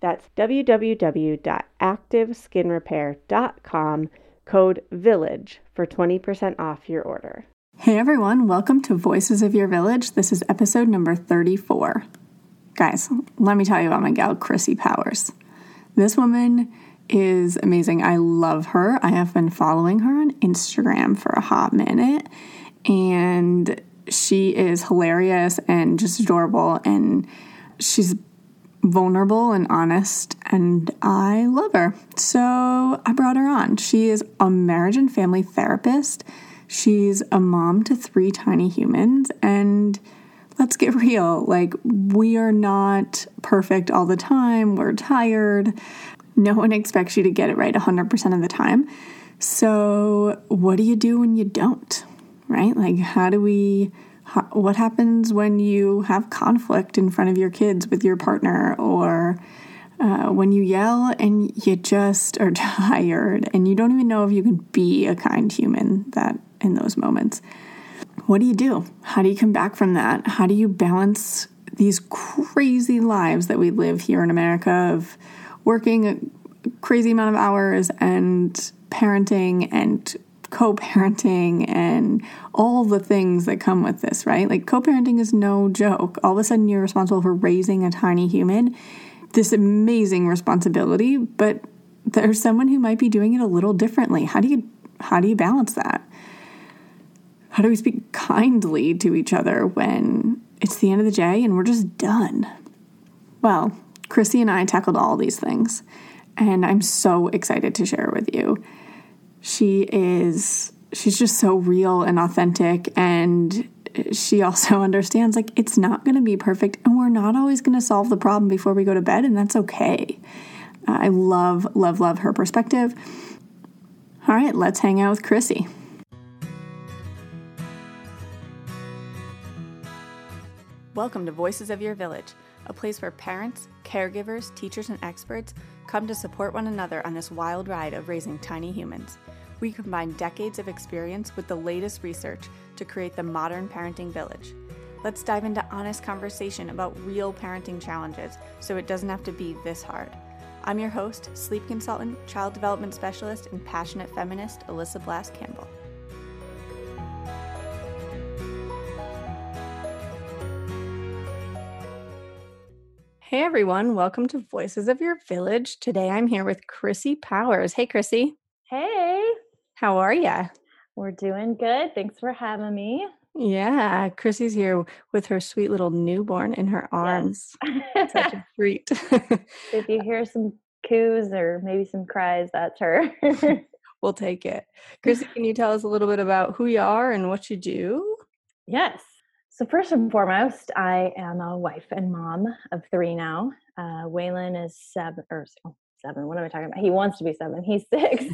That's www.activeskinrepair.com, code VILLAGE for 20% off your order. Hey everyone, welcome to Voices of Your Village. This is episode number 34. Guys, let me tell you about my gal, Chrissy Powers. This woman is amazing. I love her. I have been following her on Instagram for a hot minute, and she is hilarious and just adorable, and she's vulnerable and honest, and I love her. So I brought her on. She is a marriage and family therapist. She's a mom to 3 tiny humans, and let's get real. Like, we are not perfect all the time. We're tired. No one expects you to get it right 100% of the time. So what do you do when you don't, right? Like, what happens when you have conflict in front of your kids with your partner, or when you yell and you just are tired and you don't even know if you can be a kind human that in those moments? What do you do? How do you come back from that? How do you balance these crazy lives that we live here in America of working a crazy amount of hours and parenting and co-parenting and all the things that come with this, right? Like, co-parenting is no joke. All of a sudden, you're responsible for raising a tiny human, this amazing responsibility, but there's someone who might be doing it a little differently. How do you balance that? How do we speak kindly to each other when it's the end of the day and we're just done? Well, Chrissy and I tackled all these things, and I'm so excited to share with you. She's just so real and authentic, and she also understands, like, it's not going to be perfect, and we're not always going to solve the problem before we go to bed, and that's okay. I love, love, love her perspective. All right, let's hang out with Chrissy. Welcome to Voices of Your Village, a place where parents, caregivers, teachers, and experts come to support one another on this wild ride of raising tiny humans. We combine decades of experience with the latest research to create the modern parenting village. Let's dive into honest conversation about real parenting challenges so it doesn't have to be this hard. I'm your host, sleep consultant, child development specialist, and passionate feminist, Alyssa Blas Campbell. Hey everyone, welcome to Voices of Your Village. Today I'm here with Chrissy Powers. Hey Chrissy. Hey. How are you? We're doing good. Thanks for having me. Yeah, Chrissy's here with her sweet little newborn in her arms. Yes. Such a treat. If you hear some coos or maybe some cries, that's her. We'll take it. Chrissy, can you tell us a little bit about who you are and what you do? Yes. So first and foremost, I am a wife and mom of 3 now. Waylon is 7. What am I talking about? He wants to be 7. He's 6.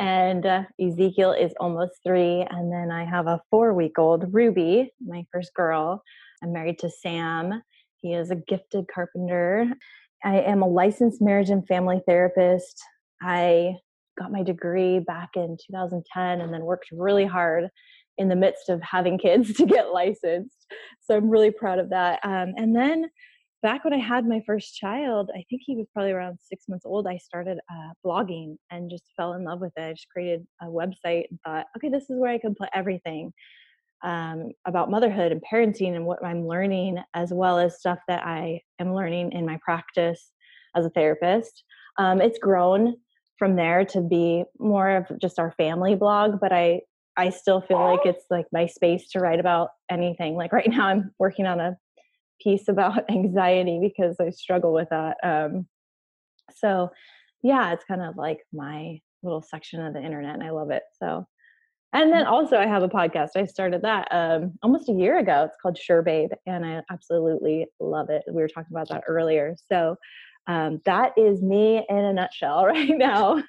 And Ezekiel is almost 3. And then I have a 4-week-old Ruby, my first girl. I'm married to Sam. He is a gifted carpenter. I am a licensed marriage and family therapist. I got my degree back in 2010 and then worked really hard in the midst of having kids to get licensed. So I'm really proud of that. And then back when I had my first child, I think he was probably around 6 months old, I started blogging and just fell in love with it. I just created a website and thought, okay, this is where I can put everything about motherhood and parenting and what I'm learning, as well as stuff that I am learning in my practice as a therapist. It's grown from there to be more of just our family blog, but I still feel like it's like my space to write about anything. Like right now I'm working on a piece about anxiety because I struggle with that. So yeah, it's kind of like my little section of the internet and I love it. So, and then also I have a podcast. I started that almost a year ago. It's called Sure Babe, and I absolutely love it. We were talking about that earlier. So that is me in a nutshell right now.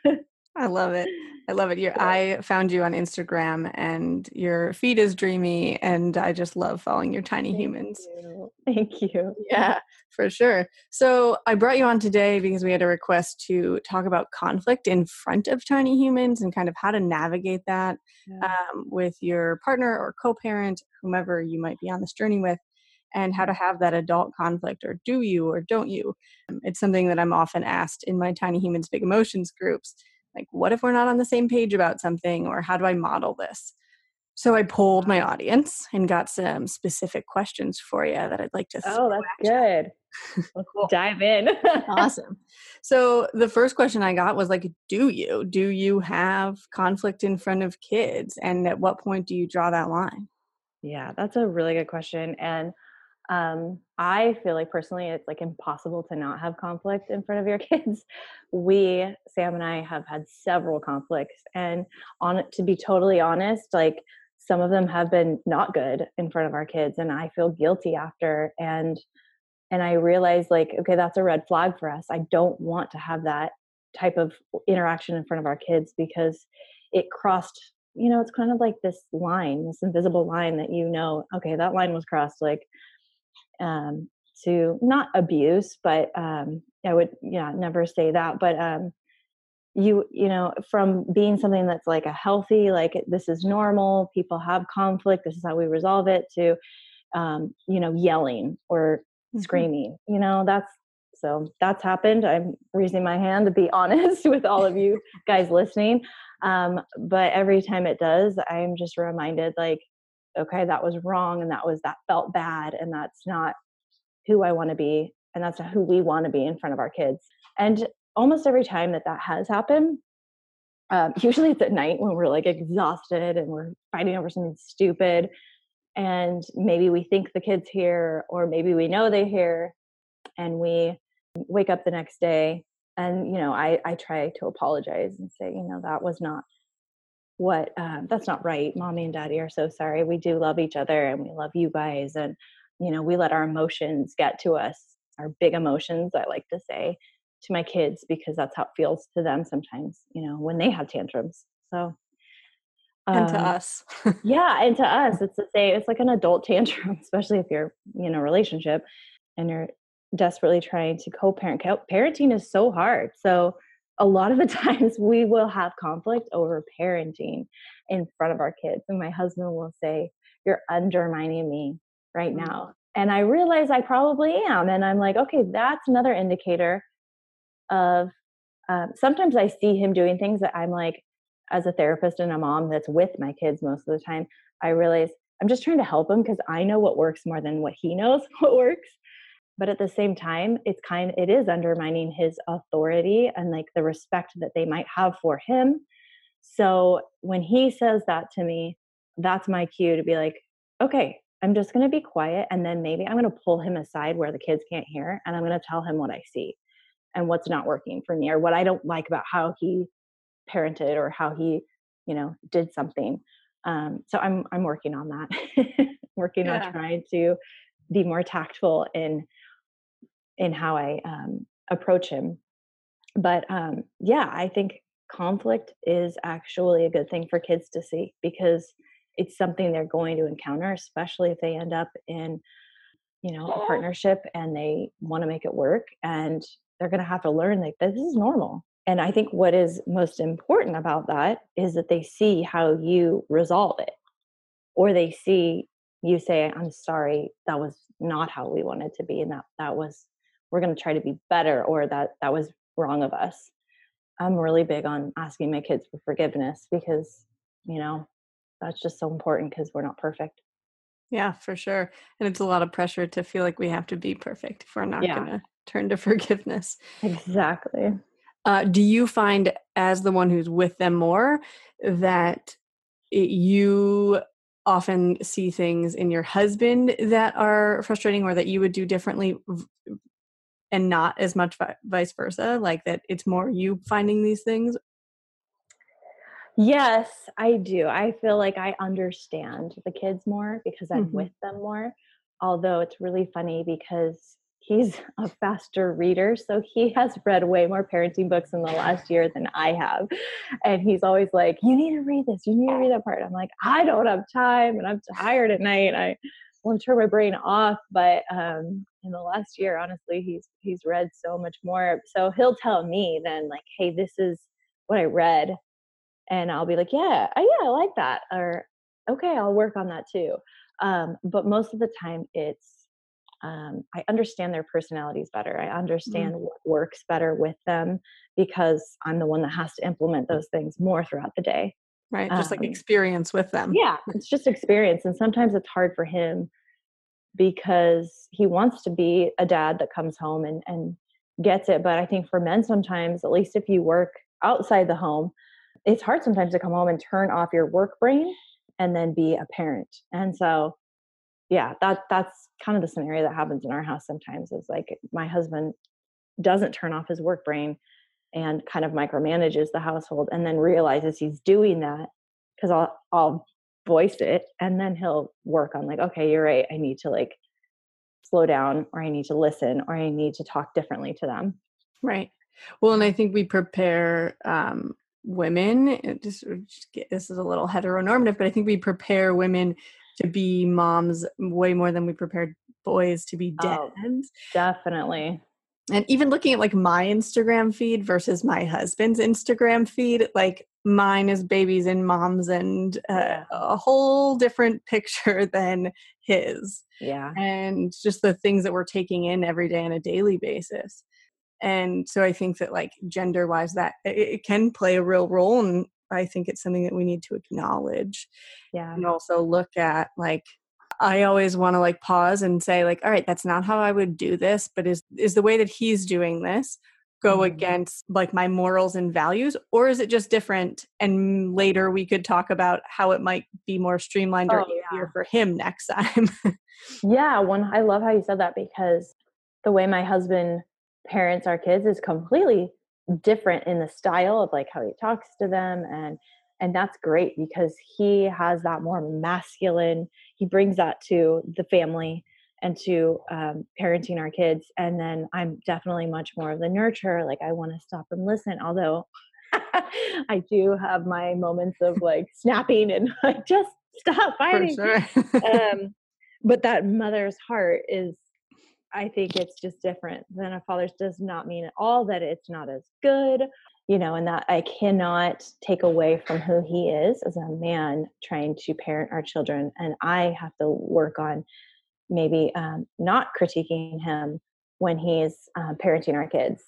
I love it. I love it. I found you on Instagram and your feed is dreamy, and I just love following your tiny humans. Thank you. Yeah, for sure. So I brought you on today because we had a request to talk about conflict in front of tiny humans and kind of how to navigate that with your partner or co-parent, whomever you might be on this journey with, and how to have that adult conflict, or do you or don't you? It's something that I'm often asked in my Tiny Humans Big Emotions groups. Like, what if we're not on the same page about something, or how do I model this? So I polled my audience and got some specific questions for you that I'd like to good. Cool. Dive in. Awesome. So the first question I got was like, do you have conflict in front of kids? And at what point do you draw that line? Yeah, that's a really good question. And I feel like personally, it's like impossible to not have conflict in front of your kids. Sam and I have had several conflicts, and to be totally honest, like some of them have been not good in front of our kids, and I feel guilty after. And I realized like, okay, that's a red flag for us. I don't want to have that type of interaction in front of our kids, because it crossed, you know, it's kind of like this line, this invisible line that, you know, okay, that line was crossed. Like, to not abuse, but, I would never say that, but, you know, from being something that's like a healthy, like this is normal, people have conflict, this is how we resolve it, to, you know, yelling or screaming, you know, that's happened. I'm raising my hand to be honest with all of you guys listening. But every time it does, I'm just reminded like, okay, that was wrong. And that felt bad. And that's not who I want to be. And that's not who we want to be in front of our kids. And almost every time that has happened, usually it's at night when we're like exhausted and we're fighting over something stupid. And maybe we think the kids hear, or maybe we know they hear, and we wake up the next day. And, you know, I try to apologize and say, you know, that was not what, that's not right. Mommy and daddy are so sorry. We do love each other and we love you guys. And, you know, we let our emotions get to us, our big emotions, I like to say to my kids, because that's how it feels to them sometimes, you know, when they have tantrums. So, and to us. Yeah. And to us, it's the same. It's like an adult tantrum, especially if you're in a relationship and you're desperately trying to co-parent. Parenting is so hard. So a lot of the times we will have conflict over parenting in front of our kids. And my husband will say, you're undermining me right now. And I realize I probably am. And I'm like, okay, that's another indicator of, sometimes I see him doing things that I'm like, as a therapist and a mom that's with my kids most of the time, I realize I'm just trying to help him because I know what works more than what he knows what works. But at the same time, it is undermining his authority and like the respect that they might have for him. So when he says that to me, that's my cue to be like, okay, I'm just going to be quiet. And then maybe I'm going to pull him aside where the kids can't hear. And I'm going to tell him what I see and what's not working for me, or what I don't like about how he parented or how he, you know, did something. So I'm working on that, on trying to be more tactful in how I approach him. But I think conflict is actually a good thing for kids to see, because it's something they're going to encounter, especially if they end up in, you know, a partnership and they want to make it work, and they're going to have to learn like this is normal. And I think what is most important about that is that they see how you resolve it, or they see you say, I'm sorry, that was not how we wanted to be. And that was, we're going to try to be better, or that was wrong of us. I'm really big on asking my kids for forgiveness because, you know, that's just so important because we're not perfect. Yeah, for sure. And it's a lot of pressure to feel like we have to be perfect if we're not going to turn to forgiveness. Exactly. Do you find, as the one who's with them more, that you often see things in your husband that are frustrating or that you would do differently, and not as much vice versa, like that it's more you finding these things? Yes, I do. I feel like I understand the kids more because I'm with them more. Although it's really funny because he's a faster reader. So he has read way more parenting books in the last year than I have. And he's always like, you need to read this. You need to read that part. I'm like, I don't have time and I'm tired at night. I want to turn my brain off. But in the last year, honestly, he's read so much more. So he'll tell me then, like, hey, this is what I read. And I'll be like, yeah, I like that. Or, okay, I'll work on that too. But most of the time it's, I understand their personalities better. I understand what works better with them because I'm the one that has to implement those things more throughout the day. Right. Just like experience with them. Yeah. It's just experience. And sometimes it's hard for him because he wants to be a dad that comes home and gets it. But I think for men sometimes, at least if you work outside the home, it's hard sometimes to come home and turn off your work brain and then be a parent. And so, yeah, that's kind of the scenario that happens in our house sometimes, is like my husband doesn't turn off his work brain and kind of micromanages the household and then realizes he's doing that because I'll voice it. And then he'll work on like, okay, you're right. I need to like slow down, or I need to listen, or I need to talk differently to them. Right. Well, and I think we prepare, women, this is a little heteronormative, but I think we prepare women to be moms way more than we prepared boys to be dads. Oh, definitely. And even looking at like my Instagram feed versus my husband's Instagram feed, like mine is babies and moms and a whole different picture than his. Yeah. And just the things that we're taking in every day on a daily basis. And so I think that like gender wise, that it can play a real role. And I think it's something that we need to acknowledge. Yeah. And also look at, like, I always want to like pause and say like, all right, that's not how I would do this, but is the way that he's doing this go against like my morals and values, or is it just different? And later we could talk about how it might be more streamlined or easier for him next time. Yeah. I love how you said that, because the way my husband parents our kids is completely different in the style of like how he talks to them, and that's great because he has that more masculine, he brings that to the family and to parenting our kids. And then I'm definitely much more of the nurturer, like I want to stop and listen, although I do have my moments of like snapping and like just stop fighting. For sure. But that mother's heart is, I think it's just different than a father's. Does not mean at all that it's not as good, you know, and that I cannot take away from who he is as a man trying to parent our children. And I have to work on maybe not critiquing him when he's parenting our kids,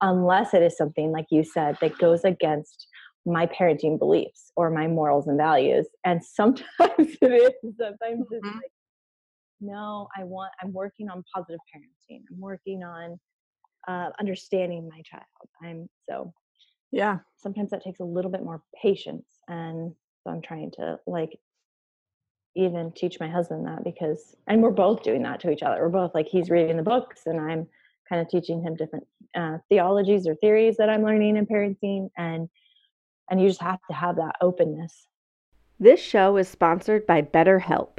unless it is something, like you said, that goes against my parenting beliefs or my morals and values. And sometimes it is, sometimes it's like, no, I'm working on positive parenting. I'm working on understanding my child. Sometimes that takes a little bit more patience. And so I'm trying to like even teach my husband that, because, and we're both doing that to each other. We're both like, he's reading the books and I'm kind of teaching him different theologies or theories that I'm learning in parenting. And you just have to have that openness. This show is sponsored by BetterHelp.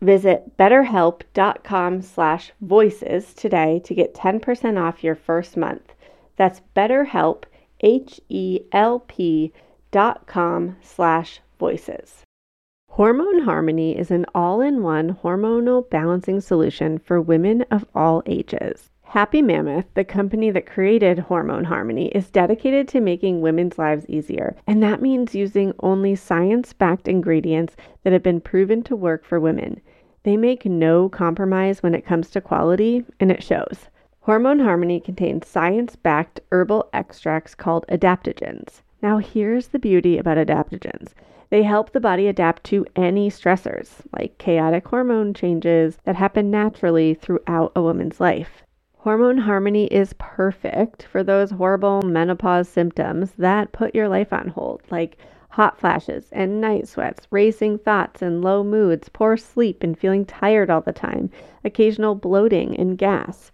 Visit betterhelp.com/voices today to get 10% off your first month. That's BetterHelp, HELP.com/voices. Hormone Harmony is an all-in-one hormonal balancing solution for women of all ages. Happy Mammoth, the company that created Hormone Harmony, is dedicated to making women's lives easier, and that means using only science-backed ingredients that have been proven to work for women. They make no compromise when it comes to quality, and it shows. Hormone Harmony contains science-backed herbal extracts called adaptogens. Now here's the beauty about adaptogens. They help the body adapt to any stressors, like chaotic hormone changes that happen naturally throughout a woman's life. Hormone Harmony is perfect for those horrible menopause symptoms that put your life on hold, like hot flashes and night sweats, racing thoughts and low moods, poor sleep and feeling tired all the time, occasional bloating and gas.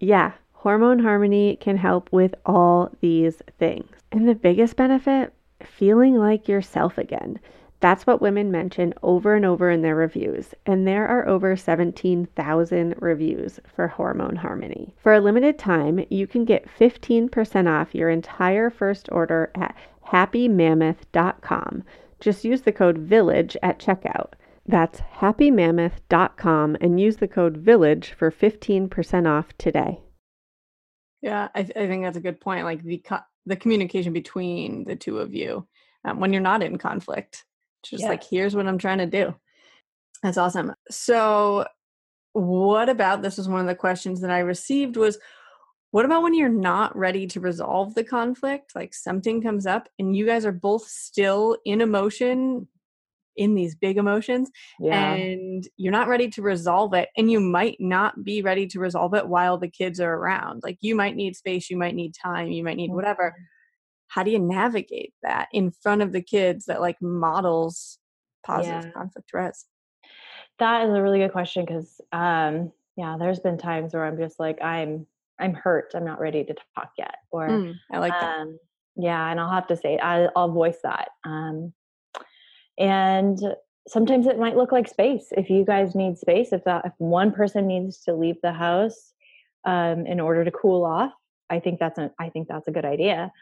Yeah, Hormone Harmony can help with all these things. And the biggest benefit? Feeling like yourself again. That's what women mention over and over in their reviews, and there are over 17,000 reviews for Hormone Harmony. For a limited time, you can get 15% off your entire first order at happymammoth.com. Just use the code VILLAGE at checkout. That's happymammoth.com and use the code VILLAGE for 15% off today. Yeah, I think that's a good point, like the communication between the two of you when you're not in conflict. Just like, here's what I'm trying to do. That's awesome. So what about, this was one of the questions that I received was, what about when you're not ready to resolve the conflict? Like something comes up and you guys are both still in emotion, in these big emotions, and you're not ready to resolve it. And you might not be ready to resolve it while the kids are around. Like you might need space, you might need time, you might need whatever. How do you navigate that in front of the kids that like models positive conflict res? That is a really good question. Cause there's been times where I'm just like, I'm hurt. I'm not ready to talk yet. Or I like that. Yeah. And I'll have to say, I'll voice that. And sometimes it might look like space. If you guys need space, if one person needs to leave the house in order to cool off, I think that's a good idea.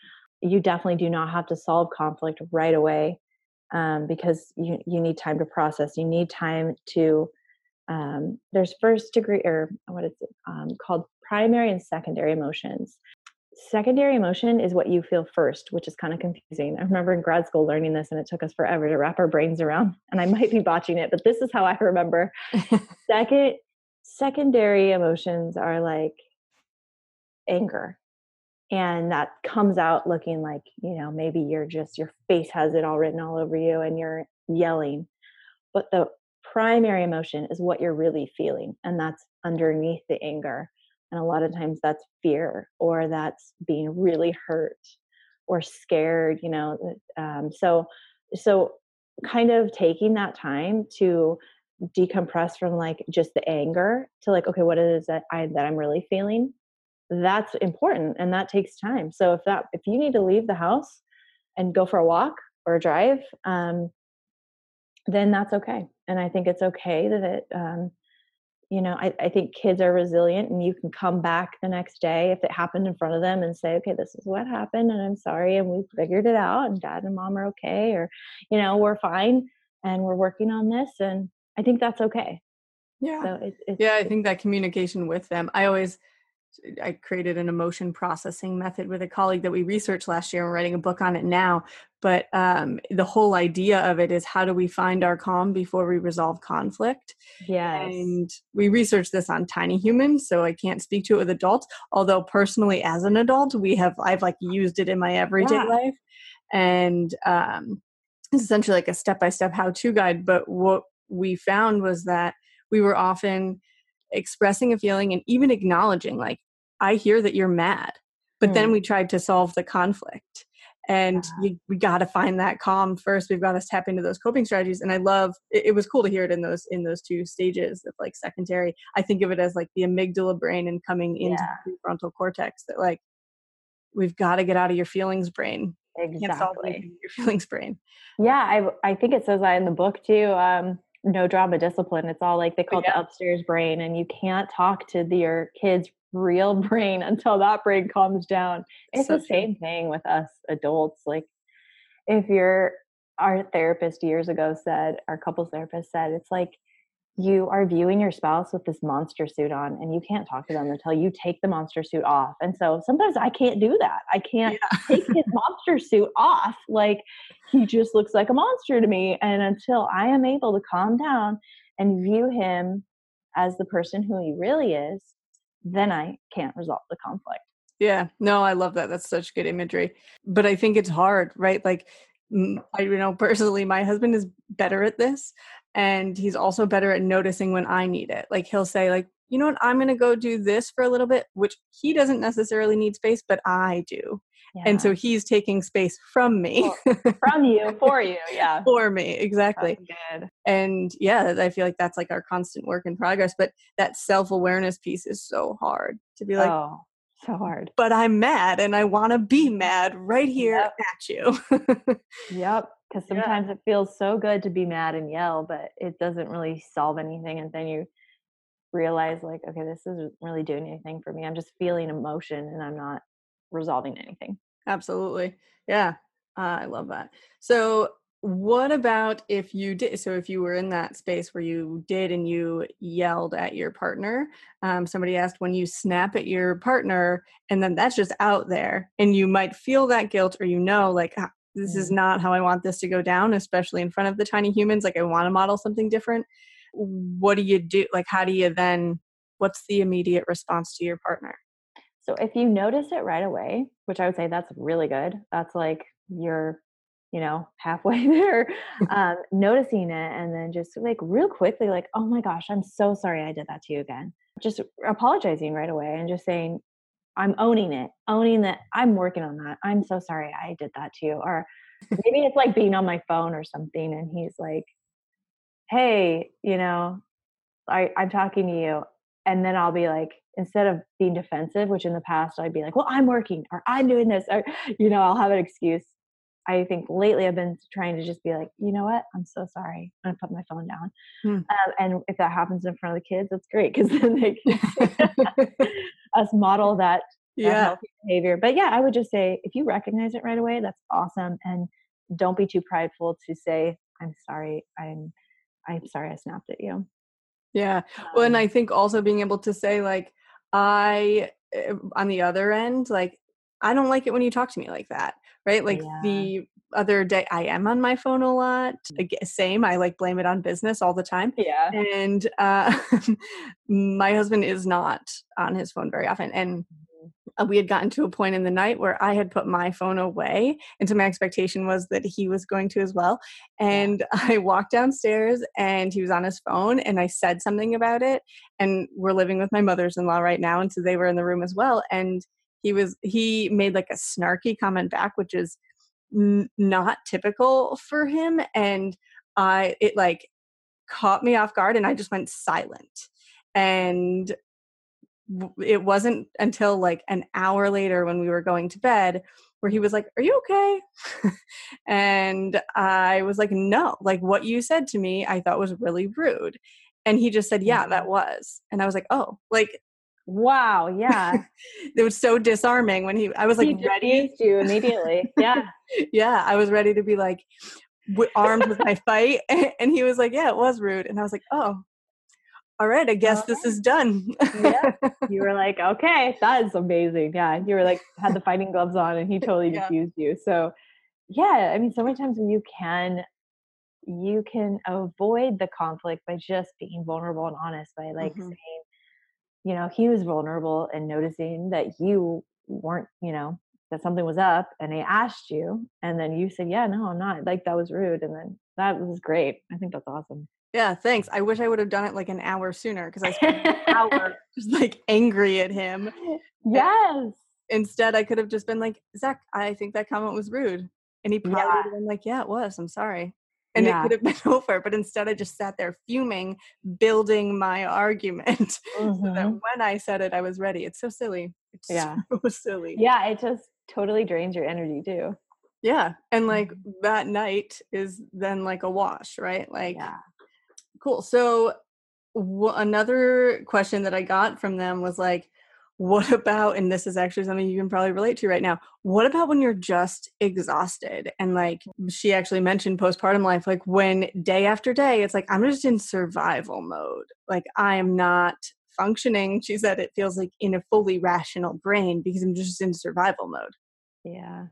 You definitely do not have to solve conflict right away because you need time to process. You need time to, there's first degree or what is it called primary and secondary emotions. Secondary emotion is what you feel first, which is kind of confusing. I remember in grad school learning this and it took us forever to wrap our brains around, and I might be botching it, but this is how I remember. Secondary emotions are like anger. And that comes out looking like, maybe you're just, your face has it all written all over you and you're yelling. But the primary emotion is what you're really feeling. And that's underneath the anger. And a lot of times that's fear, or that's being really hurt or scared, So kind of taking that time to decompress from like just the anger to like, okay, what is it that I'm really feeling? That's important. And that takes time. So if you need to leave the house and go for a walk or a drive, then that's okay. And I think it's okay that, I think kids are resilient and you can come back the next day if it happened in front of them and say, okay, this is what happened and I'm sorry. And we figured it out and dad and mom are okay. Or, we're fine and we're working on this. And I think that's okay. Yeah. So I think that communication with them, I always I created an emotion processing method with a colleague that we researched last year. We're writing a book on it now. But the whole idea of it is, how do we find our calm before we resolve conflict? Yes. And we researched this on tiny humans, so I can't speak to it with adults. Although personally, as an adult, I've like used it in my everyday life. And it's essentially like a step-by-step how-to guide. But what we found was that we were often expressing a feeling and even acknowledging, like, I hear that you're mad, but then we tried to solve the conflict. And we got to find that calm first. We've got to tap into those coping strategies. And I love, it was cool to hear it in those two stages of like secondary. I think of it as like the amygdala brain and coming into the prefrontal cortex, that like, we've got to get out of your feelings brain. Exactly. Can't solve your feelings brain. Yeah. I think it says that in the book too. No drama discipline. It's all like, they call it the upstairs brain, and you can't talk to your kid's real brain until that brain calms down. It's so the same thing with us adults. Like, if our therapist years ago said, our couples therapist said, it's like, you are viewing your spouse with this monster suit on, and you can't talk to them until you take the monster suit off. And so sometimes I can't do that. I can't take his monster suit off. Like, he just looks like a monster to me. And until I am able to calm down and view him as the person who he really is, then I can't resolve the conflict. Yeah, no, I love that. That's such good imagery. But I think it's hard, right? Like, I, personally, my husband is better at this. And he's also better at noticing when I need it. Like, he'll say like, you know what, I'm going to go do this for a little bit, which he doesn't necessarily need space, but I do. Yeah. And so he's taking space from me. From you, for you. Yeah. For me. Exactly. Good. And yeah, I feel like that's like our constant work in progress, but that self-awareness piece is so hard to be like, so hard. But I'm mad, and I want to be mad right here at you. Because sometimes it feels so good to be mad and yell, but it doesn't really solve anything. And then you realize like, okay, this isn't really doing anything for me. I'm just feeling emotion, and I'm not resolving anything. Absolutely. Yeah. I love that. So what about if you did, so if you were in that space where you did and you yelled at your partner, somebody asked, when you snap at your partner and then that's just out there and you might feel that guilt, or, like, this is not how I want this to go down, especially in front of the tiny humans. Like, I want to model something different. What do you do? Like, how do you then, what's the immediate response to your partner? So if you notice it right away, which I would say that's really good. That's like, you're, halfway there, noticing it. And then just like real quickly, like, oh my gosh, I'm so sorry I did that to you again. Just apologizing right away and just saying, I'm owning that I'm working on that. I'm so sorry I did that to you. Or maybe it's like being on my phone or something. And he's like, hey, I'm talking to you. And then I'll be like, instead of being defensive, which in the past I'd be like, well, I'm working, or I'm doing this, or, I'll have an excuse. I think lately I've been trying to just be like, you know what? I'm so sorry. I'm going to put my phone down. And if that happens in front of the kids, that's great, because then they can us model that healthy behavior. But yeah, I would just say, if you recognize it right away, that's awesome. And don't be too prideful to say, I'm sorry. I'm sorry I snapped at you. Yeah. Well, and I think also being able to say like, on the other end, like, I don't like it when you talk to me like that. Right? Like the other day, I am on my phone a lot. Same. I like blame it on business all the time. Yeah. And my husband is not on his phone very often. And we had gotten to a point in the night where I had put my phone away. And so my expectation was that he was going to as well. And I walked downstairs and he was on his phone, and I said something about it. And we're living with my mother-in-law right now, and so they were in the room as well. And he made like a snarky comment back, which is not typical for him. And it like caught me off guard, and I just went silent. And it wasn't until like an hour later when we were going to bed where he was like, are you okay? And I was like, no, like what you said to me, I thought was really rude. And he just said, yeah, that was. And I was like, oh, like, wow. Yeah. It was so disarming when I was like, he ready to immediately. Yeah. Yeah. I was ready to be like armed with my fight. And he was like, yeah, it was rude. And I was like, oh, all right, I guess this is done. Yeah. You were like, okay, that is amazing. Yeah. You were like, had the fighting gloves on and he totally diffused you. So yeah, I mean, so many times you can avoid the conflict by just being vulnerable and honest, by like saying, you know, he was vulnerable and noticing that you weren't, you know, that something was up and they asked you. And then you said, yeah, no, I'm not, like, that was rude. And then that was great. I think that's awesome. Yeah, thanks. I wish I would have done it like an hour sooner because I spent an hour just like angry at him. Yes. And instead, I could have just been like, Zach, I think that comment was rude. And he probably would have been like, yeah, it was. I'm sorry. And it could have been over. But instead, I just sat there fuming, building my argument so that when I said it, I was ready. It's so silly. It's so silly. Yeah, it just totally drains your energy too. Yeah. And like that night is then like a wash, right? Like, cool. So another question that I got from them was like, what about, and this is actually something you can probably relate to right now, what about when you're just exhausted? And like she actually mentioned postpartum life, like when day after day, it's like, I'm just in survival mode. Like I am not functioning. She said it feels like in a fully rational brain because I'm just in survival mode. Yeah.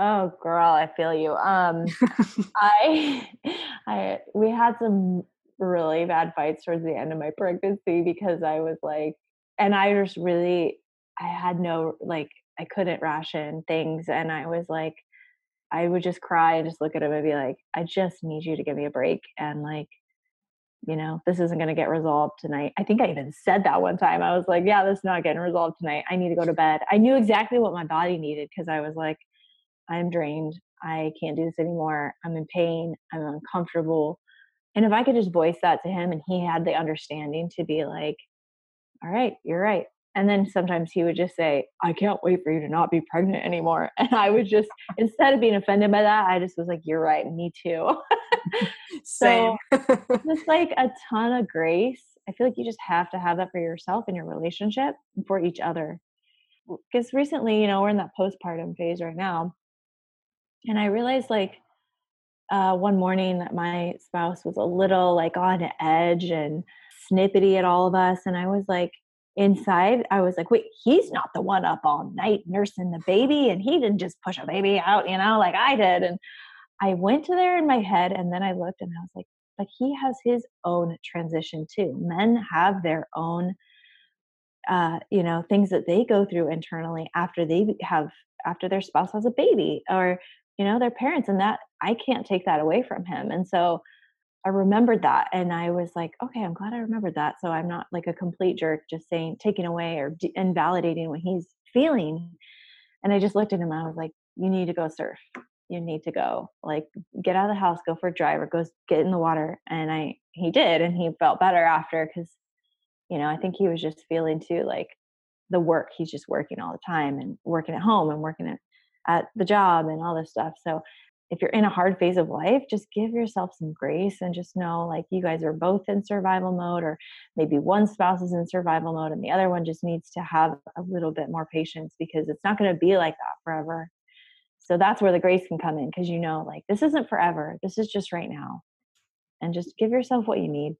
Oh girl, I feel you. We had some really bad fights towards the end of my pregnancy because I was like, and I just really, I had no, like, I couldn't ration things. And I was like, I would just cry and just look at him and be like, I just need you to give me a break. And like, you know, this isn't going to get resolved tonight. I think I even said that one time. I was like, yeah, this is not getting resolved tonight. I need to go to bed. I knew exactly what my body needed because I was like, I'm drained. I can't do this anymore. I'm in pain. I'm uncomfortable. And if I could just voice that to him and he had the understanding to be like, all right, you're right. And then sometimes he would just say, I can't wait for you to not be pregnant anymore. And I would just, instead of being offended by that, I just was like, you're right. Me too. So it's like a ton of grace. I feel like you just have to have that for yourself and your relationship and for each other. Because recently, you know, we're in that postpartum phase right now. And I realized like, one morning that my spouse was a little like on edge and snippety at all of us. And I was like, inside, I was like, wait, he's not the one up all night nursing the baby. And he didn't just push a baby out, you know, like I did. And I went to there in my head and then I looked and I was like, but he has his own transition too. Men have their own, you know, things that they go through internally after their spouse has a baby or, you know, their parents, and that I can't take that away from him. And so I remembered that and I was like, okay, I'm glad I remembered that. So I'm not like a complete jerk, just saying, taking away or invalidating what he's feeling. And I just looked at him and I was like, you need to go surf. You need to go like get out of the house, go for a drive or go get in the water. And he did. And he felt better after. Cause you know, I think he was just feeling too, like the work, he's just working all the time and working at home and working at the job and all this stuff. So if you're in a hard phase of life, just give yourself some grace and just know like you guys are both in survival mode, or maybe one spouse is in survival mode and the other one just needs to have a little bit more patience because it's not going to be like that forever. So that's where the grace can come in. Cause you know, like this isn't forever. This is just right now. And just give yourself what you need.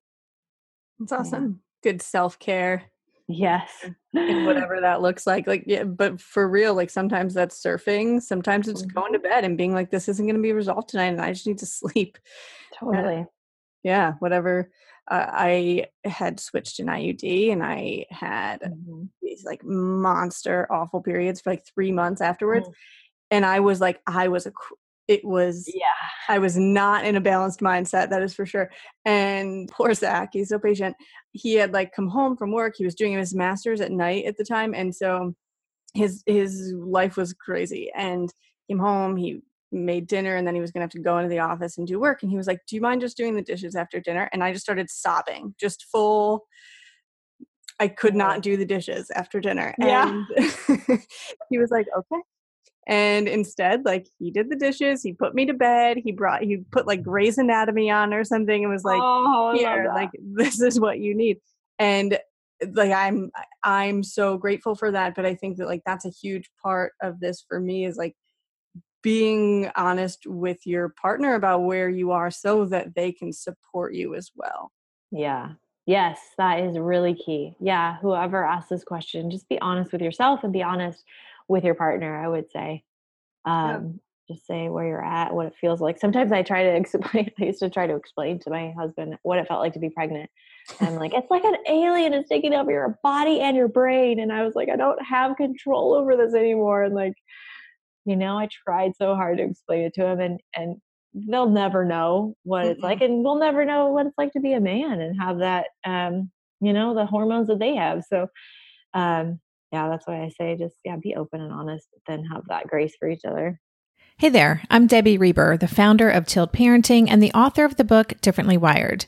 That's awesome. Yeah. Good self-care. Yes. And whatever that looks like. Like, yeah, but for real, like sometimes that's surfing. Sometimes it's going to bed and being like, this isn't going to be resolved tonight and I just need to sleep. Totally. Yeah. Whatever. I had switched an IUD and I had these like monster awful periods for like 3 months afterwards. And I was like, I was not in a balanced mindset. That is for sure. And poor Zach, he's so patient. He had like come home from work. He was doing his master's at night at the time. And so his life was crazy and came home. He made dinner and then he was going to have to go into the office and do work. And he was like, do you mind just doing the dishes after dinner? And I just started sobbing, just full. I could not do the dishes after dinner. Yeah. And he was like, okay. And instead, like he did the dishes, he put me to bed, he put like Grey's Anatomy on or something and was like, here, like this is what you need. And like, I'm so grateful for that. But I think that like, that's a huge part of this for me is like being honest with your partner about where you are so that they can support you as well. Yeah. Yes, that is really key. Yeah. Whoever asked this question, just be honest with yourself and be honest with your partner, I would say. Just say where you're at, what it feels like. Sometimes I try to explain, I used to try to explain to my husband what it felt like to be pregnant. I'm like, it's like an alien is taking over your body and your brain. And I was like, I don't have control over this anymore. And like, you know, I tried so hard to explain it to him, and they'll never know what it's like. And we'll never know what it's like to be a man and have that, you know, the hormones that they have. So, yeah, that's why I say just, yeah, be open and honest, but then have that grace for each other. Hey there, I'm Debbie Reber, the founder of Tilt Parenting and the author of the book, Differently Wired.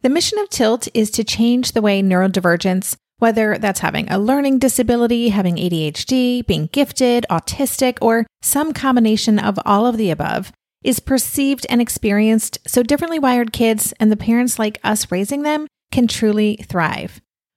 The mission of Tilt is to change the way neurodivergence, whether that's having a learning disability, having ADHD, being gifted, autistic, or some combination of all of the above, is perceived and experienced so differently wired kids and the parents like us raising them can truly thrive.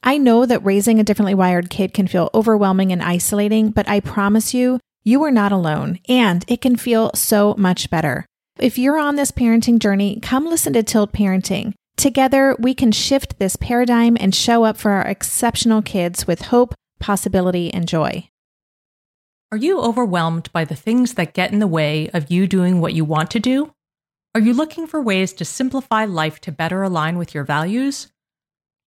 I know that raising a differently wired kid can feel overwhelming and isolating, but I promise you, you are not alone, and it can feel so much better. If you're on this parenting journey, come listen to Tilt Parenting. Together, we can shift this paradigm and show up for our exceptional kids with hope, possibility, and joy. Are you overwhelmed by the things that get in the way of you doing what you want to do? Are you looking for ways to simplify life to better align with your values?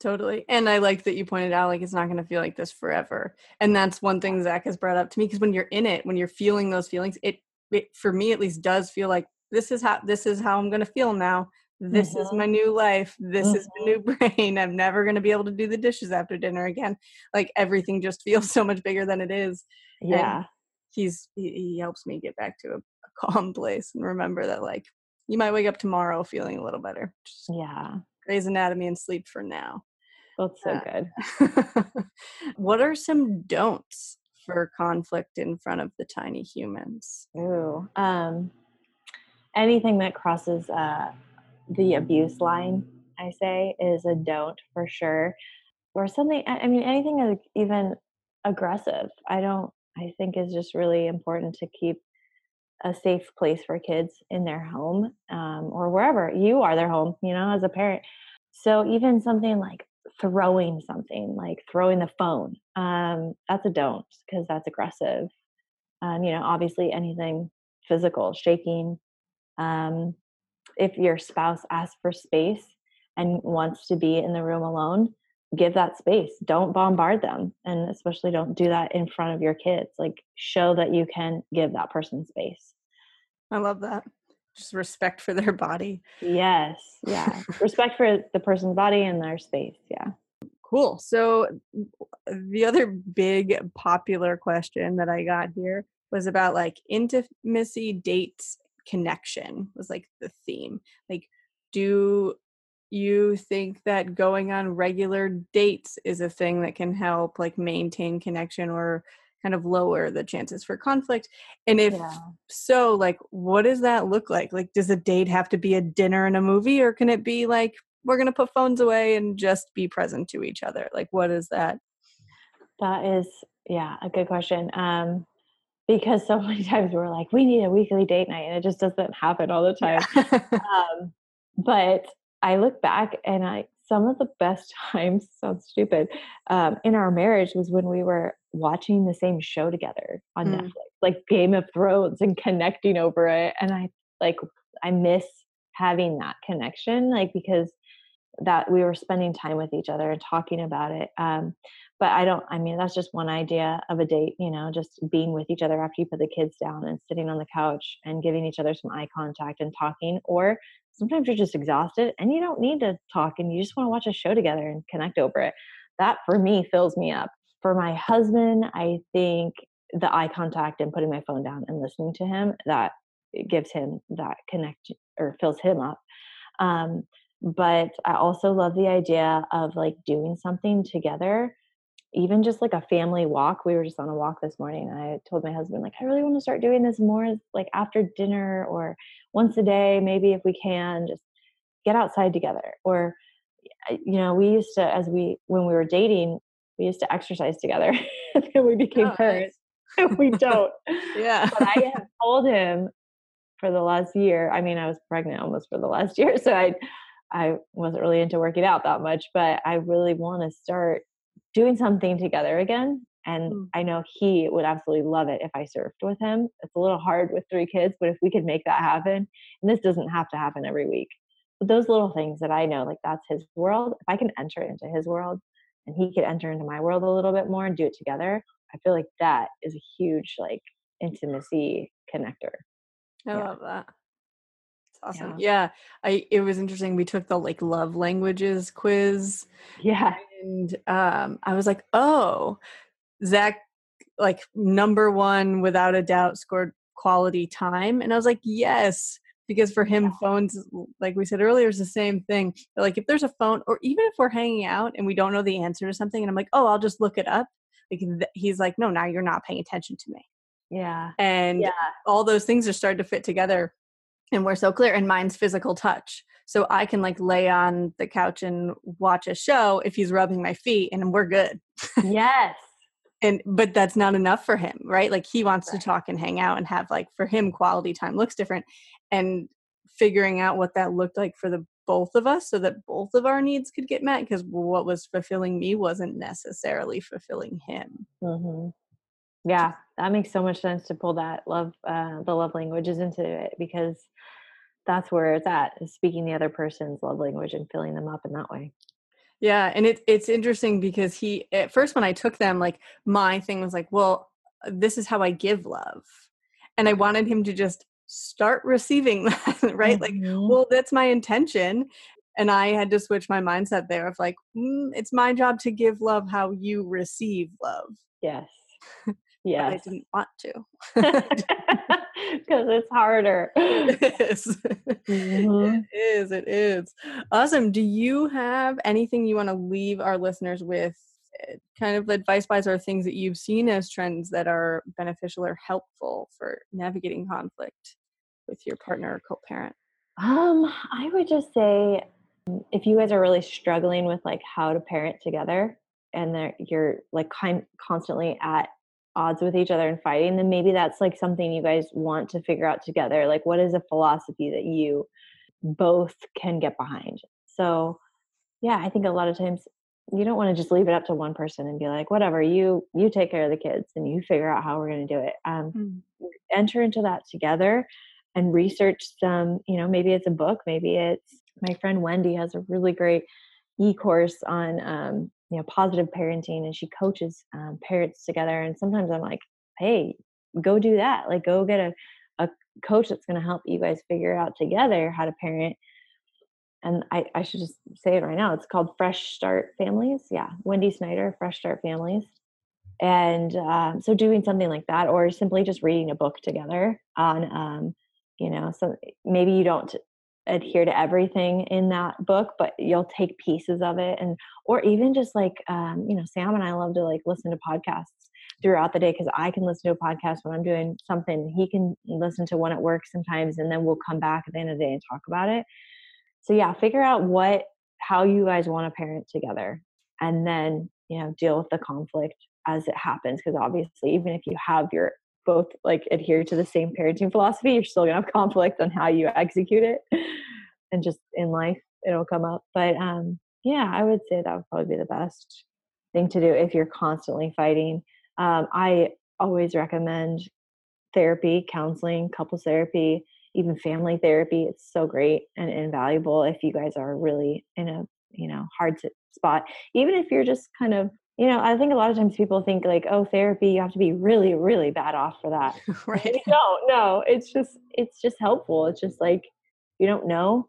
Totally. And I like that you pointed out, like, it's not going to feel like this forever. And that's one thing Zach has brought up to me, because when you're in it, when you're feeling those feelings, it for me at least does feel like this is how I'm going to feel now. This is my new life. This is my new brain. I'm never going to be able to do the dishes after dinner again. Like, everything just feels so much bigger than it is. Yeah. And he helps me get back to a calm place and remember that, like, you might wake up tomorrow feeling a little better. Just Grey's Anatomy and sleep for now. That's so good. What are some don'ts for conflict in front of the tiny humans? Ooh. Anything that crosses the abuse line, I say, is a don't for sure. Or something, I mean, anything even aggressive, I think is just really important to keep a safe place for kids in their home, or wherever you are their home, you know, as a parent. So even something like throwing the phone, that's a don't, because that's aggressive. You know, obviously anything physical, shaking, if your spouse asks for space and wants to be in the room alone, give that space. Don't bombard them. And especially don't do that in front of your kids. Like, show that you can give that person space. I love that. Just respect for their body. Yes. Yeah. Respect for the person's body and their space. Yeah. Cool. So the other big popular question that I got here was about, like, intimacy, dates, connection was, like, the theme. Like, do you think that going on regular dates is a thing that can help, like, maintain connection or kind of lower the chances for conflict? And if so, like, what does that look like? Like, does a date have to be a dinner and a movie, or can it be like, we're going to put phones away and just be present to each other? Like, what is that? That is, a good question. Because so many times we're like, we need a weekly date night, and it just doesn't happen all the time. But I look back and I some of the best times, sounds stupid, in our marriage was when we were watching the same show together on Netflix, like Game of Thrones, and connecting over it. And I miss having that connection, like, because that we were spending time with each other and talking about it. But that's just one idea of a date, you know, just being with each other after you put the kids down and sitting on the couch and giving each other some eye contact and talking. Or sometimes you're just exhausted and you don't need to talk and you just want to watch a show together and connect over it. That for me fills me up. For my husband, I think the eye contact and putting my phone down and listening to him, that gives him that connection or fills him up. But I also love the idea of like doing something together, even just like a family walk. We were just on a walk this morning and I told my husband, like, I really want to start doing this more like after dinner or once a day, maybe if we can just get outside together. Or, you know, we used to, when we were dating, we used to exercise together and then we became parents and we don't. Yeah. But I have told him for the last year, I mean, I was pregnant almost for the last year. So I wasn't really into working out that much, but I really want to start doing something together again. And I know he would absolutely love it if I surfed with him. It's a little hard with 3 kids, but if we could make that happen, and this doesn't have to happen every week, but those little things that I know, like that's his world. If I can enter into his world and he could enter into my world a little bit more and do it together, I feel like that is a huge like intimacy connector. I love that. Awesome. Yeah. It was interesting. We took the like love languages quiz. Yeah. And I was like, oh, Zach, like number one, without a doubt, scored quality time. And I was like, yes, because for him, phones, like we said earlier, is the same thing. But, like if there's a phone, or even if we're hanging out and we don't know the answer to something and I'm like, oh, I'll just look it up. Like he's like, no, now you're not paying attention to me. Yeah. And all those things are starting to fit together. And we're so clear, and mine's physical touch. So I can like lay on the couch and watch a show if he's rubbing my feet and we're good. Yes. But that's not enough for him, right? Like he wants to talk and hang out and have like, for him, quality time looks different, and figuring out what that looked like for the both of us so that both of our needs could get met, because what was fulfilling me wasn't necessarily fulfilling him. Mm-hmm. Yeah, that makes so much sense to pull that the love languages into it, because that's where it's at, is speaking the other person's love language and filling them up in that way. Yeah. And it's interesting because at first when I took them, like my thing was like, well, this is how I give love. And I wanted him to just start receiving that, right? Mm-hmm. Like, well, that's my intention. And I had to switch my mindset there of like, it's my job to give love how you receive love. Yes. Yeah, I didn't want to, because it's harder. It is. Mm-hmm. It is. Awesome. Do you have anything you want to leave our listeners with, kind of advice-wise, or things that you've seen as trends that are beneficial or helpful for navigating conflict with your partner or co-parent? I would just say, if you guys are really struggling with like how to parent together, and you're like constantly at odds with each other and fighting, then maybe that's like something you guys want to figure out together. Like, what is a philosophy that you both can get behind? So yeah, I think a lot of times you don't want to just leave it up to one person and be like, whatever, you take care of the kids and you figure out how we're going to do it. Enter into that together and research some, you know, maybe it's a book, maybe it's my friend Wendy has a really great e-course on, you know, positive parenting, and she coaches parents together. And sometimes I'm like, hey, go do that. Like, go get a coach that's going to help you guys figure out together how to parent. And I should just say it right now. It's called Fresh Start Families. Yeah. Wendy Snyder, Fresh Start Families. And so doing something like that, or simply just reading a book together on, you know, so maybe you don't adhere to everything in that book, but you'll take pieces of it. And, or even just like, you know, Sam and I love to like listen to podcasts throughout the day, because I can listen to a podcast when I'm doing something. He can listen to one at work sometimes, and then we'll come back at the end of the day and talk about it. So yeah, figure out how you guys want to parent together, and then, you know, deal with the conflict as it happens. Because obviously, even if you have your both like adhere to the same parenting philosophy, you're still gonna have conflict on how you execute it, and just in life it'll come up. But Yeah, I would say that would probably be the best thing to do if you're constantly fighting. I always recommend therapy, counseling, couples therapy, even family therapy. It's so great and invaluable if you guys are really in a, you know, hard spot, even if you're just kind of, you know, I think a lot of times people think like, oh, therapy, you have to be really, really bad off for that. Right. No, it's just helpful. It's just like, you don't know.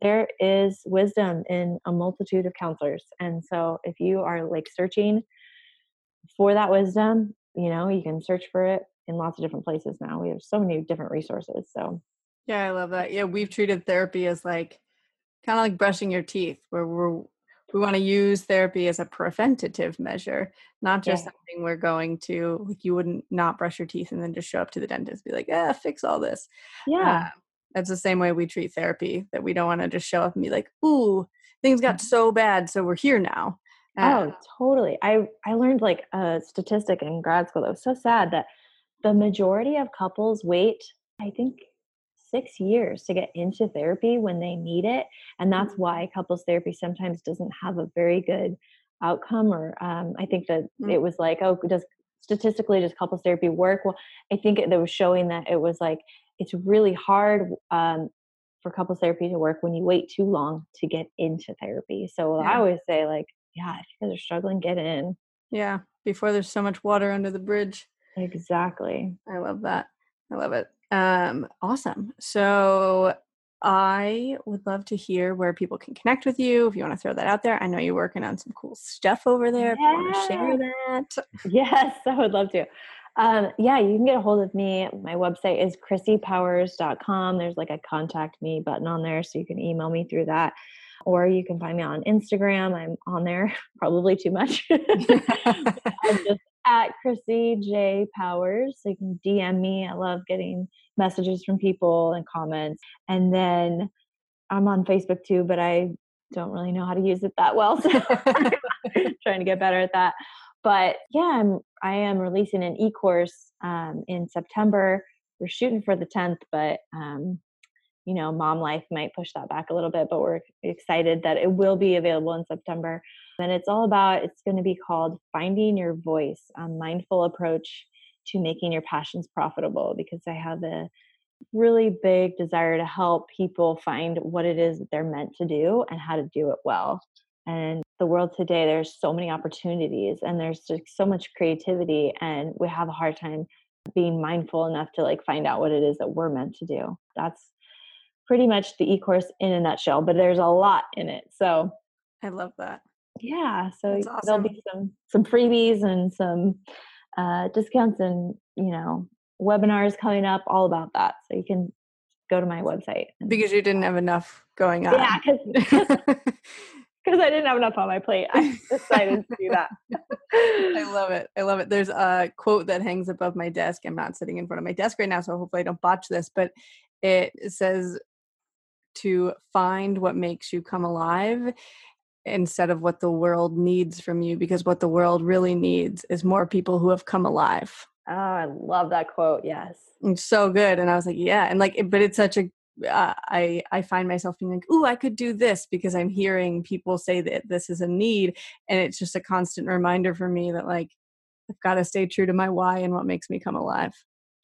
There is wisdom in a multitude of counselors. And so if you are like searching for that wisdom, you know, you can search for it in lots of different places now. We have so many different resources. So yeah, I love that. Yeah. We've treated therapy as like, kind of like brushing your teeth, where we want to use therapy as a preventative measure, not just something we're going to, like you wouldn't not brush your teeth and then just show up to the dentist and be like, fix all this. Yeah. That's the same way we treat therapy, that we don't want to just show up and be like, ooh, things got so bad, so we're here now. Oh, totally. I learned like a statistic in grad school that was so sad, that the majority of couples wait, I think, 6 years to get into therapy when they need it. And that's why couples therapy sometimes doesn't have a very good outcome. Or I think that it was like, oh, does couples therapy work? Well, I think that was showing that it was like, it's really hard for couples therapy to work when you wait too long to get into therapy. So I always say like, if you guys are struggling, get in. Yeah. Before there's so much water under the bridge. Exactly. I love that. I love it. Awesome. So I would love to hear where people can connect with you if you want to throw that out there. I know you're working on some cool stuff over there. If you want to share that. Yes, I would love to. You can get a hold of me. My website is chrissypowers.com. There's like a contact me button on there, so you can email me through that. Or you can find me on Instagram. I'm on there probably too much. I'm just at Chrissy J Powers. So you can DM me. I love getting messages from people and comments. And then I'm on Facebook too, but I don't really know how to use it that well. So I'm trying to get better at that. But yeah, I am releasing an e-course in September. We're shooting for the 10th, but you know, mom life might push that back a little bit, but we're excited that it will be available in September. And it's going to be called Finding Your Voice, a Mindful Approach to Making Your Passions Profitable, because I have a really big desire to help people find what it is that they're meant to do and how to do it well. And the world today, there's so many opportunities and there's just so much creativity, and we have a hard time being mindful enough to like find out what it is that we're meant to do. That's pretty much the e-course in a nutshell, but there's a lot in it. So I love that. Yeah. So awesome. There'll be some freebies and some discounts and, you know, webinars coming up all about that. So you can go to my website. Because you didn't have enough going on. Yeah, because I didn't have enough on my plate. I decided to do that. I love it. There's a quote that hangs above my desk. I'm not sitting in front of my desk right now, so hopefully I don't botch this, but it says to find what makes you come alive instead of what the world needs from you, because what the world really needs is more people who have come alive. Oh, I love that quote. Yes. It's so good. And I was like, yeah. And like, but it's such a, I find myself being like, ooh, I could do this because I'm hearing people say that this is a need. And it's just a constant reminder for me that like, I've got to stay true to my why and what makes me come alive.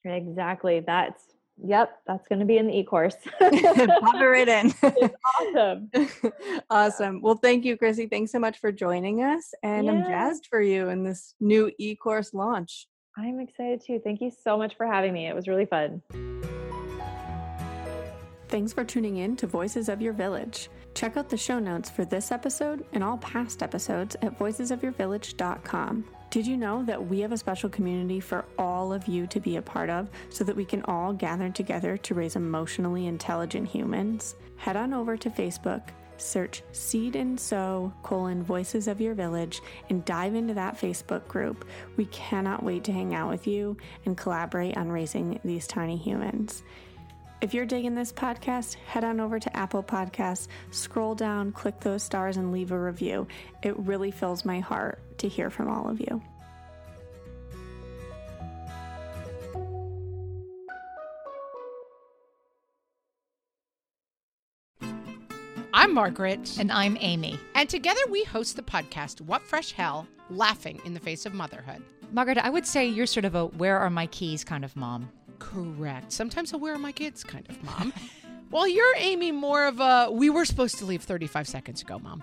Exactly. That's going to be in the e-course. Pop it right in. It's awesome. Awesome. Well, thank you, Chrissy. Thanks so much for joining us. And I'm jazzed for you in this new e-course launch. I'm excited too. Thank you so much for having me. It was really fun. Thanks for tuning in to Voices of Your Village. Check out the show notes for this episode and all past episodes at voicesofyourvillage.com. Did you know that we have a special community for all of you to be a part of, so that we can all gather together to raise emotionally intelligent humans? Head on over to Facebook, search Seed and Sow / Voices of Your Village, and dive into that Facebook group. We cannot wait to hang out with you and collaborate on raising these tiny humans. If you're digging this podcast, head on over to Apple Podcasts, scroll down, click those stars, and leave a review. It really fills my heart to hear from all of you. I'm Margaret. And I'm Amy. And together we host the podcast, What Fresh Hell, Laughing in the Face of Motherhood. Margaret, I would say you're sort of a where are my keys kind of mom. Correct. Sometimes a where are my kids kind of mom. Well, you're, Amy, more of a we were supposed to leave 35 seconds ago, mom.